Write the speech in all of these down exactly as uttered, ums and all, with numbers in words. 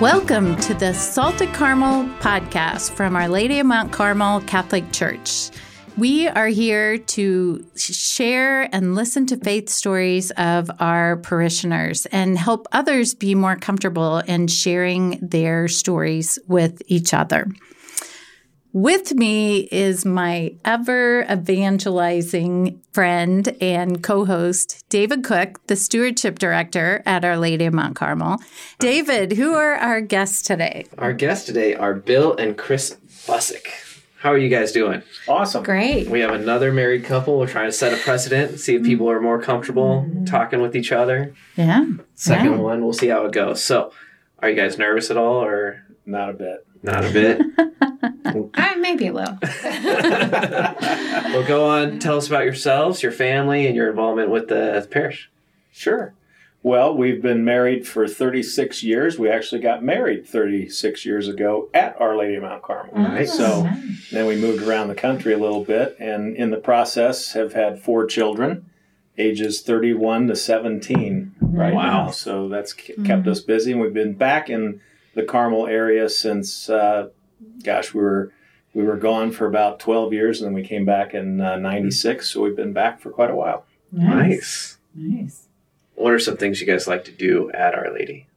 Welcome to the Salt of Carmel podcast from Our Lady of Mount Carmel Catholic Church. We are here to share and listen to faith stories of our parishioners and help others be more comfortable in sharing their stories with each other. With me is my ever-evangelizing friend and co-host, David Cook, the Stewardship Director at Our Lady of Mount Carmel. David, who are our guests today? Our guests today are Bill and Chris Busick. How are you guys doing? Awesome. Great. We have another married couple. We're trying to set a precedent, see if people are more comfortable talking with each other. Yeah. Second yeah. one, we'll see how it goes. So, are you guys nervous at all or? Not a bit. Not a bit? uh, maybe a little. Well, go on. Tell us about yourselves, your family, and your involvement with the parish. Sure. Well, we've been married for thirty-six years. We actually got married thirty-six years ago at Our Lady of Mount Carmel. Oh, right. So nice. Then we moved around the country a little bit, and in the process have had four children, ages thirty-one to seventeen right wow. now. So that's kept mm-hmm. us busy, and we've been back in the Carmel area since, uh, gosh, we were we were gone for about twelve years, and then we came back in uh, ninety-six, so we've been back for quite a while. Nice. Nice. What are some things you guys like to do at Our Lady?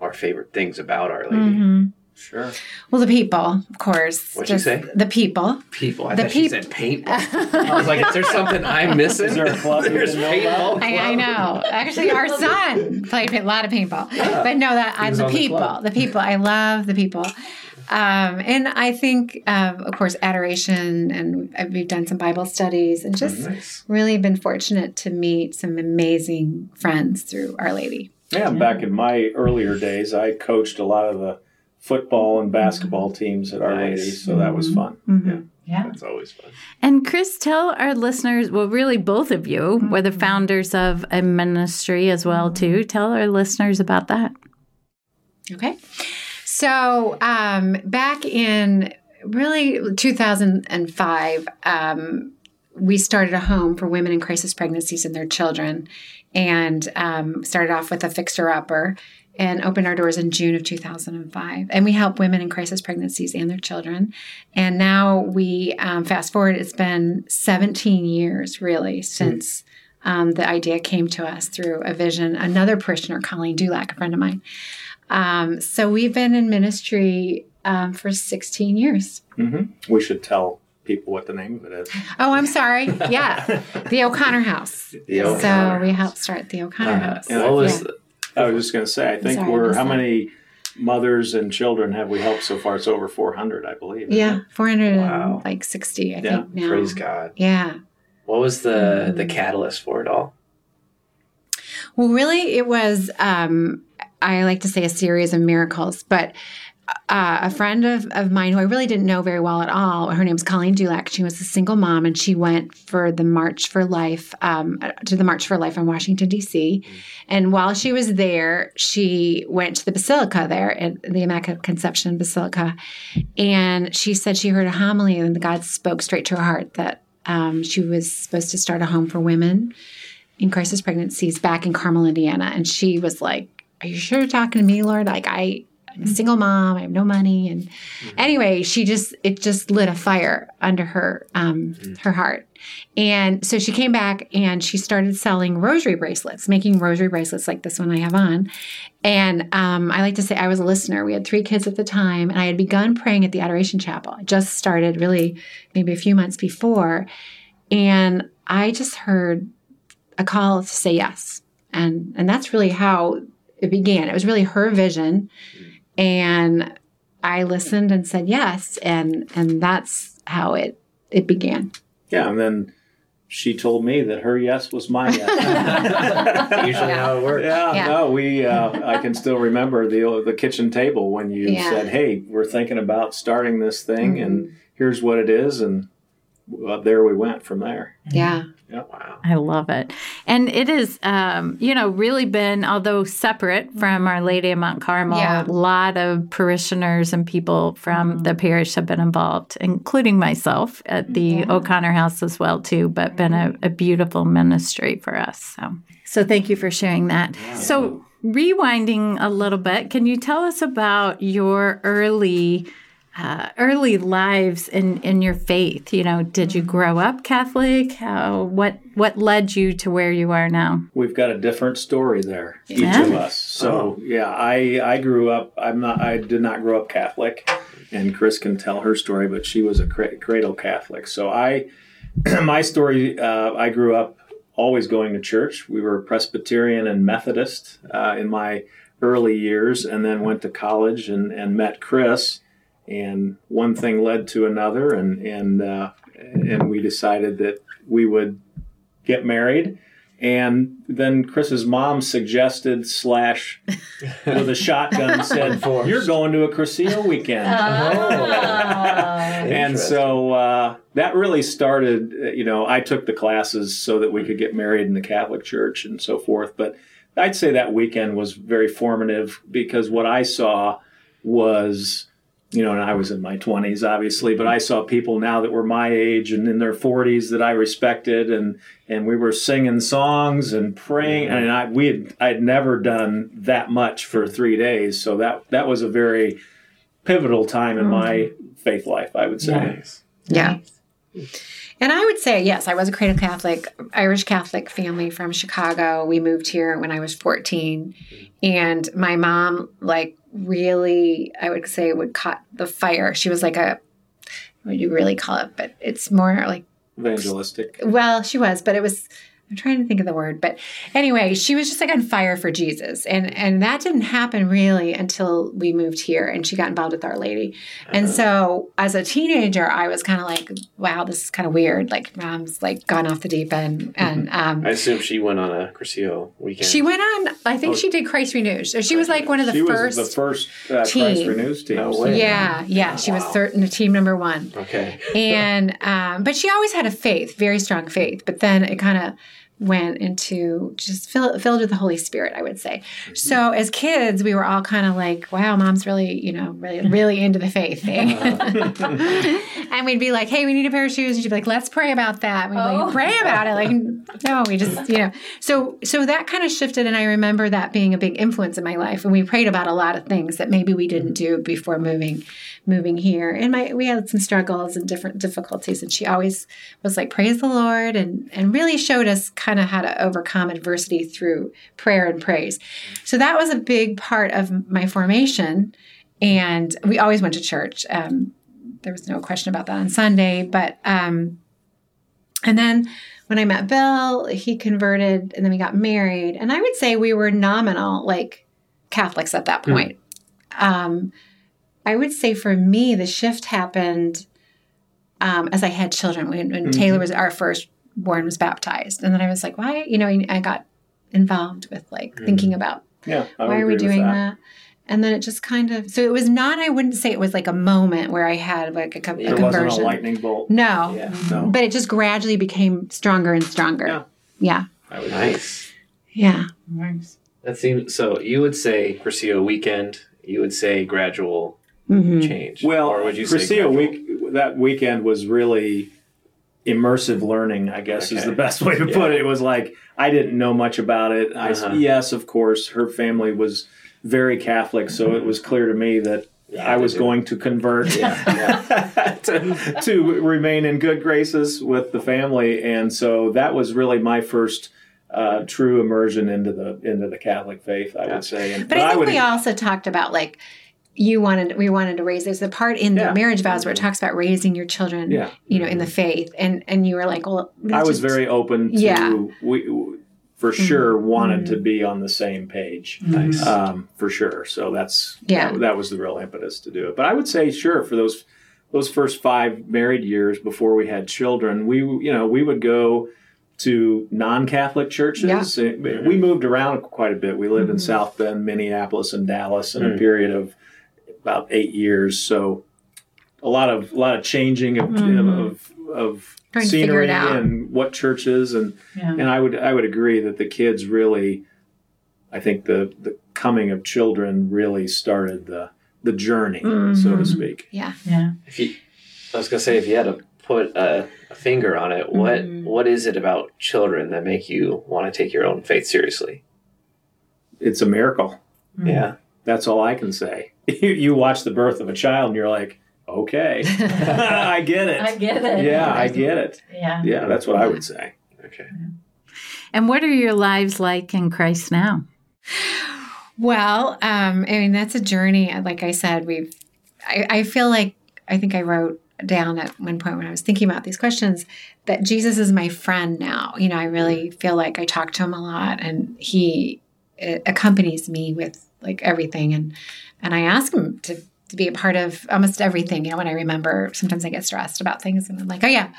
Our favorite things about Our Lady? Mm-hmm. Sure. Well, the people, of course. What'd Just you say? The people. People. I the thought peop- she said paintball. I was like, is there something I'm missing? Is there a club? There's paintball. I, I know. Actually, our son played a lot of paintball. Yeah. But no, that I, the people. The, the people. I love the people. Um, and I think, um, of course, adoration, and we've done some Bible studies, and just oh, nice. really been fortunate to meet some amazing friends through Our Lady. Yeah, yeah. Back in my earlier days, I coached a lot of the football and basketball teams at Our Lady, so mm-hmm. that was fun. Mm-hmm. Yeah. Yeah. That's always fun. And Chris, tell our listeners, well, really both of you mm-hmm. were the founders of a ministry as well, too. Tell our listeners about that. Okay. So um, back in really two thousand five, um, we started a home for women in crisis pregnancies and their children, and um, started off with a fixer-upper, and opened our doors in June of two thousand five. And we help women in crisis pregnancies and their children. And now we, um, fast forward, it's been seventeen years, really, since um, the idea came to us through a vision, another parishioner, Colleen Dulac, a friend of mine. Um, so we've been in ministry um, for sixteen years. Mm-hmm. We should tell people what the name of it is. Oh, I'm sorry. Yeah. The O'Connor House. The O'Connor so House. We helped start the O'Connor uh, House. And what was yeah. the- I was just going to say, I think Sorry, we're, how many mothers and children have we helped so far? It's over four hundred, I believe. Yeah, four hundred wow. and like sixty, I yeah. think now. Praise God. Yeah. What was the, mm. the catalyst for it all? Well, really, it was, um, I like to say a series of miracles, but uh, a friend of, of mine who I really didn't know very well at all, her name's Colleen Dulac. She was a single mom, and she went for the March for Life, um, to the March for Life in Washington, D C Mm-hmm. And while she was there, she went to the Basilica there, at the Immaculate Conception Basilica. And she said she heard a homily, and God spoke straight to her heart that um, she was supposed to start a home for women in crisis pregnancies back in Carmel, Indiana. And she was like, are you sure you're talking to me, Lord? Like, I... single mom, I have no money. And mm-hmm. anyway, she just, it just lit a fire under her, um, mm-hmm. her heart. And so she came back and she started selling rosary bracelets, making rosary bracelets like this one I have on. And um, I like to say I was a listener. We had three kids at the time, and I had begun praying at the Adoration Chapel. I just started really maybe a few months before. And I just heard a call to say yes. And, and that's really how it began. It was really her vision. Mm-hmm. And I listened and said yes, and and that's how it, it began. Yeah, and then she told me that her yes was my yes. Usually yeah. how it works. Yeah, yeah. no, we. Uh, I can still remember the the kitchen table when you yeah. said, "Hey, we're thinking about starting this thing, mm-hmm. and here's what it is," and well, there we went from there. Yeah. Yeah, wow. I love it. And it is, um, you know, really been, although separate from Our Lady of Mount Carmel, yeah. a lot of parishioners and people from mm-hmm. the parish have been involved, including myself at the yeah. O'Connor House as well, too, but been a, a beautiful ministry for us. So so thank you for sharing that. Yeah. So rewinding a little bit, can you tell us about your early uh, early lives in, in your faith? You know, did you grow up Catholic? How, what what led you to where you are now? We've got a different story there, yeah. each of us. So, oh. yeah, I I grew up. I'm not. I did not grow up Catholic, and Chris can tell her story, but she was a cradle Catholic. So I, my story. Uh, I grew up. Always going to church. We were Presbyterian and Methodist uh, in my early years, and then went to college and, and met Chris, and one thing led to another, and and uh, and we decided that we would get married. And then Chris's mom suggested slash with a shotgun said, "You're going to a Cursillo weekend." Oh. And so uh, that really started, you know, I took the classes so that we could get married in the Catholic Church and so forth. But I'd say that weekend was very formative because what I saw was, you know, and I was in my twenties, obviously, but I saw people now that were my age and in their forties that I respected, and, and we were singing songs and praying. And I we had, I'd never done that much for three days. So that that was a very pivotal time in my faith life, I would say. Nice. Yeah. And I would say, yes, I was a cradle Catholic, Irish Catholic family from Chicago. We moved here when I was fourteen. And my mom, like, really, I would say, would caught the fire. She was like a, what do you really call it? But it's more like... evangelistic. Well, she was, but it was... I'm trying to think of the word, but anyway, she was just like on fire for Jesus. And and that didn't happen really until we moved here and she got involved with Our Lady. And so as a teenager, I was kind of like, wow, this is kind of weird. Like mom's like gone off the deep end. And um, I assume she went on a Cursillo weekend. She went on, I think oh, she did Christ Renews. So she was like one of the she first. She was the first uh, Christ Renews team. No way. Yeah, yeah. Oh, she wow. was third, team number one. Okay. And, um, but she always had a faith, very strong faith. But then it kind of went into just fill, filled with the Holy Spirit, I would say. So as kids, we were all kind of like, wow, mom's really, you know, really, really into the faith thing. And we'd be like, hey, we need a pair of shoes. And she'd be like, let's pray about that. And we'd oh. like, pray about it. Like, no, we just, you know. So, so that kind of shifted. And I remember that being a big influence in my life. And we prayed about a lot of things that maybe we didn't do before moving, moving here. And my, we had some struggles and different difficulties. And she always was like, praise the Lord, and, and really showed us kind of how to overcome adversity through prayer and praise. So that was a big part of my formation. And we always went to church. Um, there was no question about that on Sunday. But, um, and then when I met Bill, he converted and then we got married. And I would say we were nominal, like Catholics at that point. Mm. Um, I would say for me, the shift happened um, as I had children. When, when mm-hmm. Taylor was our first born was baptized. And then I was like, why? You know, I got involved with like mm-hmm. thinking about yeah, why are we doing that? that? And then it just kind of, so it was not, I wouldn't say it was like a moment where I had like a, a it conversion. It wasn't a lightning bolt. No, yeah, no. But it just gradually became stronger and stronger. Yeah. yeah. That was nice. Yeah. Nice. That seems, so you would say Cursillo weekend, you would say gradual mm-hmm. change. Well, or would you Cursillo say week, that weekend was really immersive learning, I guess, okay. is the best way to yeah. put it. It was like, I didn't know much about it. I, uh-huh. Yes, of course, her family was very Catholic, so mm-hmm. it was clear to me that yeah, I was going to convert yeah. Yeah. to, to remain in good graces with the family. And so that was really my first uh, true immersion into the into the Catholic faith, I yeah. would say. And, but, but I think I would, we also talked about, like, You wanted, we wanted to raise, there's a part in yeah. the marriage vows where it talks about raising your children, yeah. you know, in the faith. And, and you were like, well, I was just, very open to, yeah. we, we for mm-hmm. sure wanted mm-hmm. to be on the same page. Nice. Um, for sure. So that's, yeah. that, that was the real impetus to do it. But I would say, sure, for those, those first five married years before we had children, we, you know, we would go to non-Catholic churches. Yeah. We moved around quite a bit. We lived mm-hmm. in South Bend, Minneapolis, and Dallas in mm-hmm. a period of about eight years, so a lot of a lot of changing of mm-hmm. of, of scenery and what churches and yeah. and I would I would agree that the kids really, I think the, the coming of children really started the the journey, mm-hmm. so to speak. Yeah, yeah. If you, I was gonna say, if you had to put a, a finger on it, what mm-hmm. what is it about children that make you want to take your own faith seriously? it's a miracle. Mm-hmm. Yeah. That's all I can say. You, you watch the birth of a child and you're like, okay, I get it. I get it. Yeah, I get it. Yeah. Yeah, that's what I would say. Okay. And what are your lives like in Christ now? Well, um, I mean, that's a journey. Like I said, we've, I, I feel like, I think I wrote down at one point when I was thinking about these questions that Jesus is my friend now. You know, I really feel like I talk to him a lot and he accompanies me with like everything. And, and I ask him to, to be a part of almost everything. You know, when I remember, sometimes I get stressed about things and I'm like, oh yeah,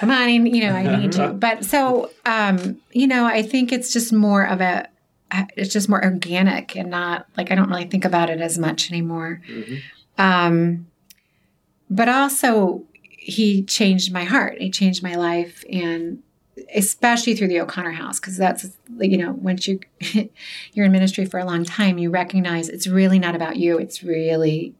come on, you know, I need to. But so, um, you know, I think it's just more of a, it's just more organic and not like, I don't really think about it as much anymore. Mm-hmm. Um, but also he changed my heart. He changed my life. And especially through the O'Connor House, because that's, you know, once you, you're in ministry for a long time, you recognize it's really not about you. It's really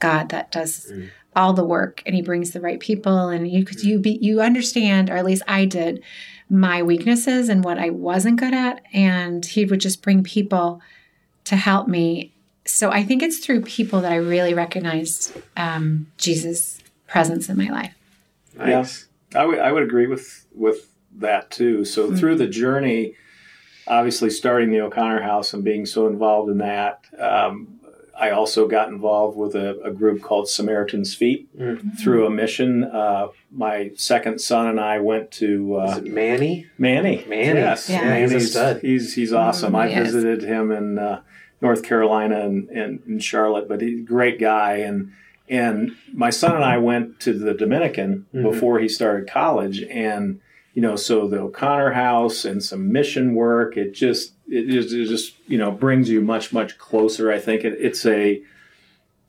God that does mm. all the work, and he brings the right people. And you, cause you, be, you understand, or at least I did, my weaknesses and what I wasn't good at. And he would just bring people to help me. So I think it's through people that I really recognized um, Jesus' presence in my life. Nice. Yeah. I would, I would agree with, with that too. So mm-hmm. through the journey, obviously starting the O'Connor House and being so involved in that, um, I also got involved with a, a group called Samaritan's Feet mm-hmm. through a mission. Uh, my second son and I went to uh, Is it Manny? Manny. Manny. Yes. Yeah. Manny's, he's a stud. He's, he's awesome. Mm, I yes. visited him in uh, North Carolina and, and, and Charlotte, but he's a great guy. And and my son and I went to the Dominican mm-hmm. before he started college. And, you know, so the O'Connor House and some mission work, it just, it just, it just you know, brings you much, much closer. I think it, it's a,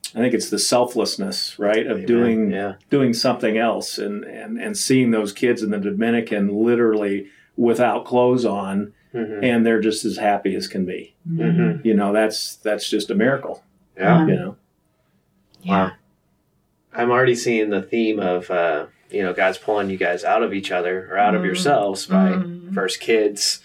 I think it's the selflessness, right, of Amen. doing yeah. doing something else and, and, and seeing those kids in the Dominican literally without clothes on. Mm-hmm. And they're just as happy as can be. Mm-hmm. You know, that's that's just a miracle. Yeah. You know. Yeah. Wow. I'm already seeing the theme of, uh, you know, God's pulling you guys out of each other or out mm-hmm. of yourselves by mm-hmm. first kids,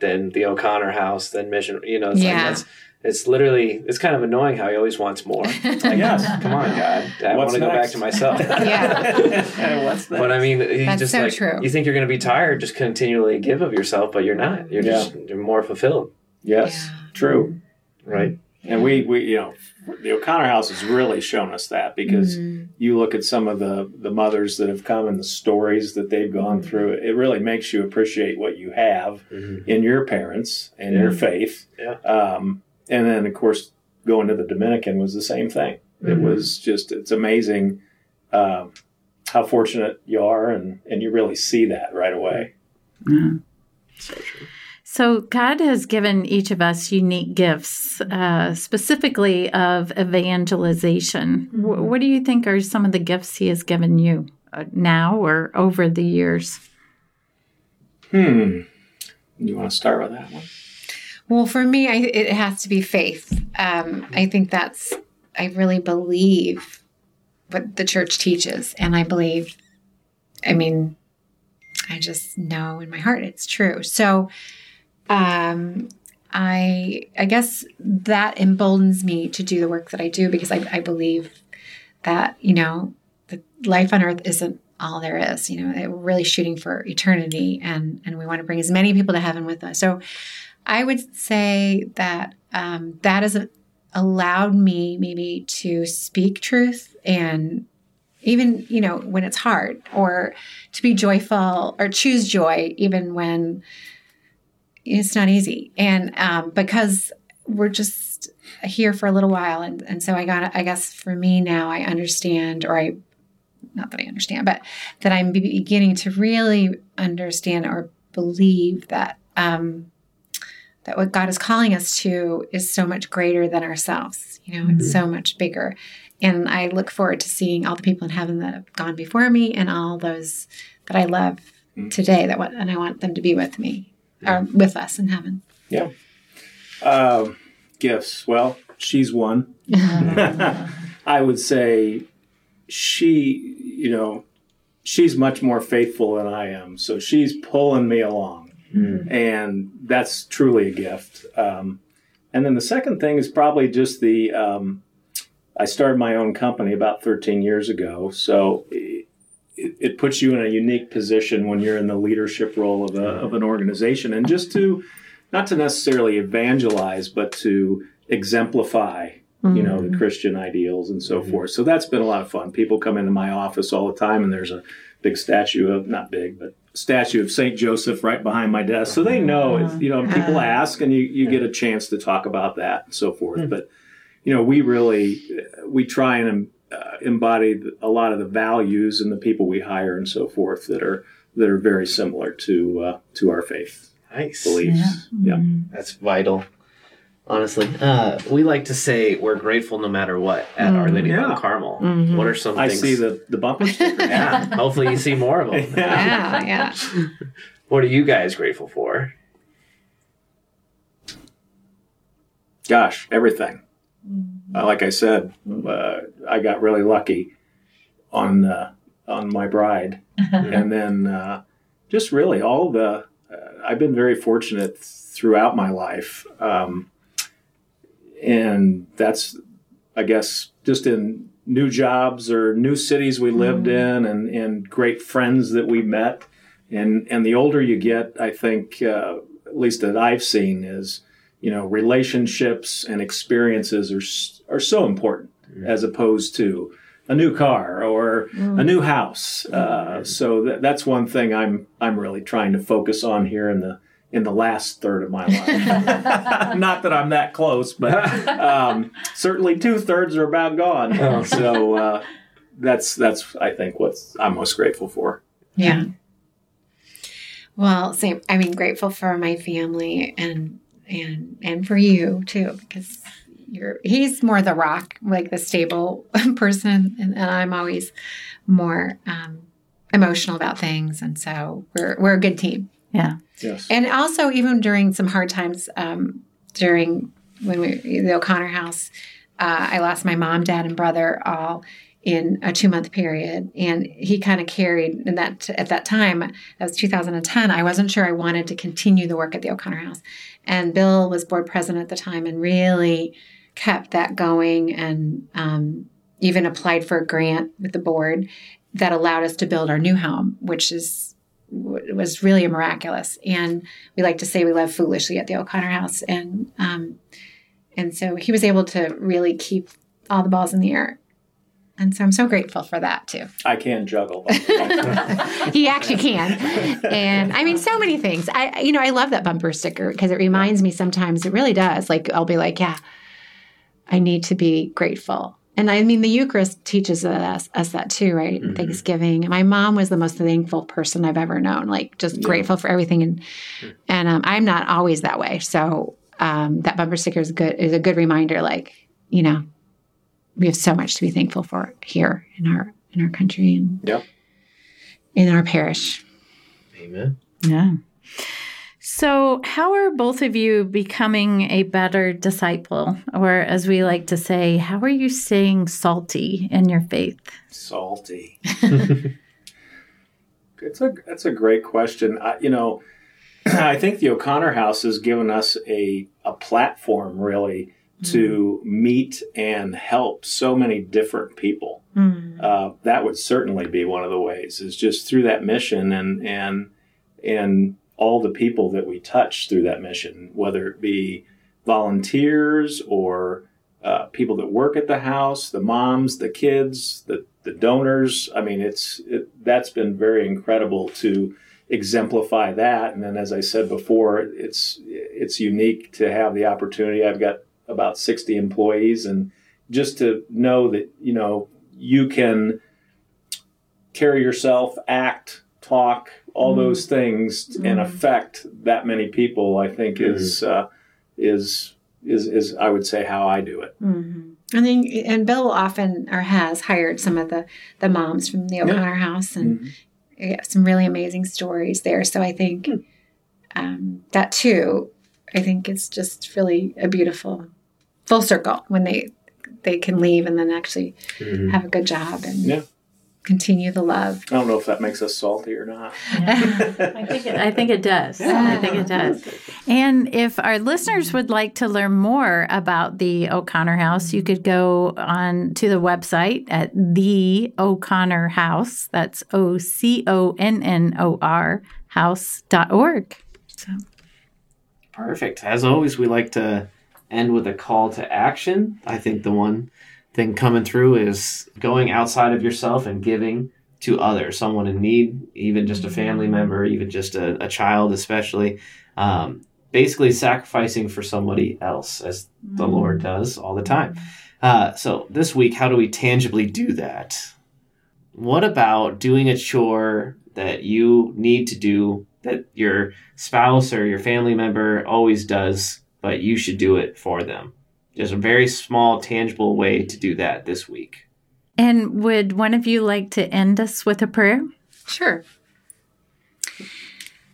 then the O'Connor House, then mission. You know, it's yeah. like that's, it's literally, it's kind of annoying how he always wants more. It's like, yes, come on, God. I want to go back to myself. Yeah. And what's next? But I mean, he's That's just so like, true. You think you're going to be tired, just continually give of yourself, but you're not. You're yeah. just you're more fulfilled. Yes, yeah. true. Right. Yeah. And we, we, you know, the O'Connor House has really shown us that because mm-hmm. you look at some of the, the mothers that have come and the stories that they've gone mm-hmm. through. It really makes you appreciate what you have mm-hmm. in your parents and yeah. your faith. Yeah. Um, And then, of course, going to the Dominican was the same thing. Mm-hmm. It was just, it's amazing uh, how fortunate you are, and, and you really see that right away. Mm-hmm. So true. So God has given each of us unique gifts, uh, specifically of evangelization. Mm-hmm. W- what do you think are some of the gifts he has given you uh, now or over the years? Hmm. You want to start with that one? Well, for me, I, it has to be faith. Um, I think that's, I really believe what the church teaches. And I believe, I mean, I just know in my heart it's true. So um, I I guess that emboldens me to do the work that I do because I, I believe that, you know, that life on earth isn't all there is. You know, we're really shooting for eternity, and, and we want to bring as many people to heaven with us. So I would say that um, that has allowed me maybe to speak truth, and even, you know, when it's hard, or to be joyful or choose joy even when it's not easy. And um, because we're just here for a little while. And, and so I got, I guess for me now, I understand, or I, not that I understand, but that I'm beginning to really understand or believe that, um, that what God is calling us to is so much greater than ourselves. You know, mm-hmm. it's so much bigger. And I look forward to seeing all the people in heaven that have gone before me and all those that I love mm-hmm. today, that want, and I want them to be with me, yeah. or with us in heaven. Yeah. Um, gifts. Well, she's one. I would say she, you know, she's much more faithful than I am. So she's pulling me along. Mm-hmm. And that's truly a gift. Um, And then the second thing is probably just the, um, I started my own company about thirteen years ago. So it, it puts you in a unique position when you're in the leadership role of, a, of an organization. And just to, not to necessarily evangelize, but to exemplify, mm-hmm. you know, the Christian ideals and so mm-hmm. forth. So that's been a lot of fun. People come into my office all the time, and there's a big statue of, not big, but statue of Saint Joseph right behind my desk. So they know, uh-huh. if, you know, people ask, and you, you get a chance to talk about that and so forth. Mm-hmm. But, you know, we really, we try and uh, embody a lot of the values and the people we hire and so forth that are, that are very similar to, uh, to our faith. Nice. Beliefs. Yeah. yeah. That's vital. Honestly, uh, we like to say we're grateful no matter what at mm, Our Lady of yeah. Mount Carmel. Mm-hmm. What are some I things? I see the, the bumper sticker. Yeah. Hopefully you see more of them. Yeah, yeah. What are you guys grateful for? Gosh, everything. Mm-hmm. Uh, like I said, uh, I got really lucky on uh, on my bride. And then uh, just really all the... Uh, I've been very fortunate throughout my life. Um And that's, I guess, just in new jobs or new cities we lived mm-hmm. in, and, and great friends that we met. And and the older you get, I think, uh, at least that I've seen, is, you know, relationships and experiences are are so important mm-hmm. as opposed to a new car or mm-hmm. a new house. Uh, mm-hmm. So th- that's one thing I'm I'm really trying to focus on here in the in the last third of my life. Not that I'm that close, but um, certainly two thirds are about gone. Oh. So uh, that's, that's I think, what I'm most grateful for. Yeah. Well, same. I mean, grateful for my family and, and, and for you too, because you're, he's more the rock, like the stable person. And, and I'm always more um, emotional about things. And so we're, we're a good team. Yeah. Yes. And also, even during some hard times, um, during when we the O'Connor House, uh, I lost my mom, dad, and brother all in a two-month period, and he kind of carried. And that at that time, that was two thousand ten. I wasn't sure I wanted to continue the work at the O'Connor House, and Bill was board president at the time, and really kept that going, and um, even applied for a grant with the board that allowed us to build our new home, which is. was really miraculous. And we like to say we love foolishly at the O'Connor House. And um, and so he was able to really keep all the balls in the air. And so I'm so grateful for that, too. I can juggle. He actually can. And I mean, so many things. I, you know, I love that bumper sticker because it reminds yeah. me sometimes, it really does. Like, I'll be like, yeah, I need to be grateful. And I mean, the Eucharist teaches us, us that too, right? Mm-hmm. Thanksgiving. My mom was the most thankful person I've ever known, like just yeah. grateful for everything. And sure. and um, I'm not always that way. So um, that bumper sticker is good is a good reminder. Like, you know, we have so much to be thankful for here in our in our country and yeah. in our parish. Amen. Yeah. So how are both of you becoming a better disciple? Or as we like to say, how are you staying salty in your faith? Salty. it's a, that's a great question. I, you know, I think the O'Connor House has given us a, a platform, really, to mm. meet and help so many different people. Mm. Uh, that would certainly be one of the ways, is just through that mission and and and... all the people that we touch through that mission, whether it be volunteers or uh, people that work at the house, the moms, the kids, the, the donors. I mean, it's it, that's been very incredible to exemplify that. And then, as I said before, it's it's unique to have the opportunity. I've got about sixty employees, and just to know that, you know, you can carry yourself, act, talk, all mm-hmm. those things mm-hmm. and affect that many people, I think mm-hmm. is, uh, is, is, is, I would say how I do it. Mm-hmm. And then, and Bill often or has hired some of the, the moms from the O'Connor yeah. House, and mm-hmm. yeah, some really amazing stories there. So I think, mm-hmm. um, that too, I think it's just really a beautiful full circle when they, they can leave and then actually mm-hmm. have a good job and yeah. continue the love. I don't know if that makes us salty or not. Yeah. I think it, I think it does. Yeah. I think it does. And if our listeners would like to learn more about the O'Connor House, you could go on to the website at The O'Connor House. That's O C O N N O R house dot org. So. Perfect. As always, we like to end with a call to action. I think the one thing coming through is going outside of yourself and giving to others, someone in need, even just a family member, even just a, a child, especially. Um, basically sacrificing for somebody else, as the Lord does all the time. Uh, so this week, how do we tangibly do that? What about doing a chore that you need to do that your spouse or your family member always does, but you should do it for them? There's a very small, tangible way to do that this week. And would one of you like to end us with a prayer? Sure.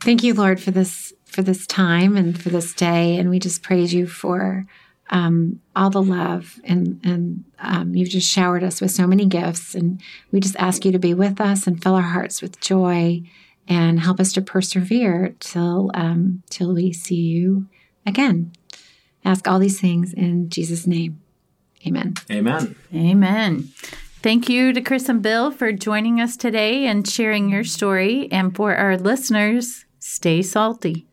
Thank you, Lord, for this for this time and for this day. And we just praise you for um, all the love. And, and um, you've just showered us with so many gifts. And we just ask you to be with us and fill our hearts with joy and help us to persevere till um, till we see you again. Ask all these things in Jesus' name. Amen. Amen. Amen. Thank you to Chris and Bill for joining us today and sharing your story. And for our listeners, stay salty.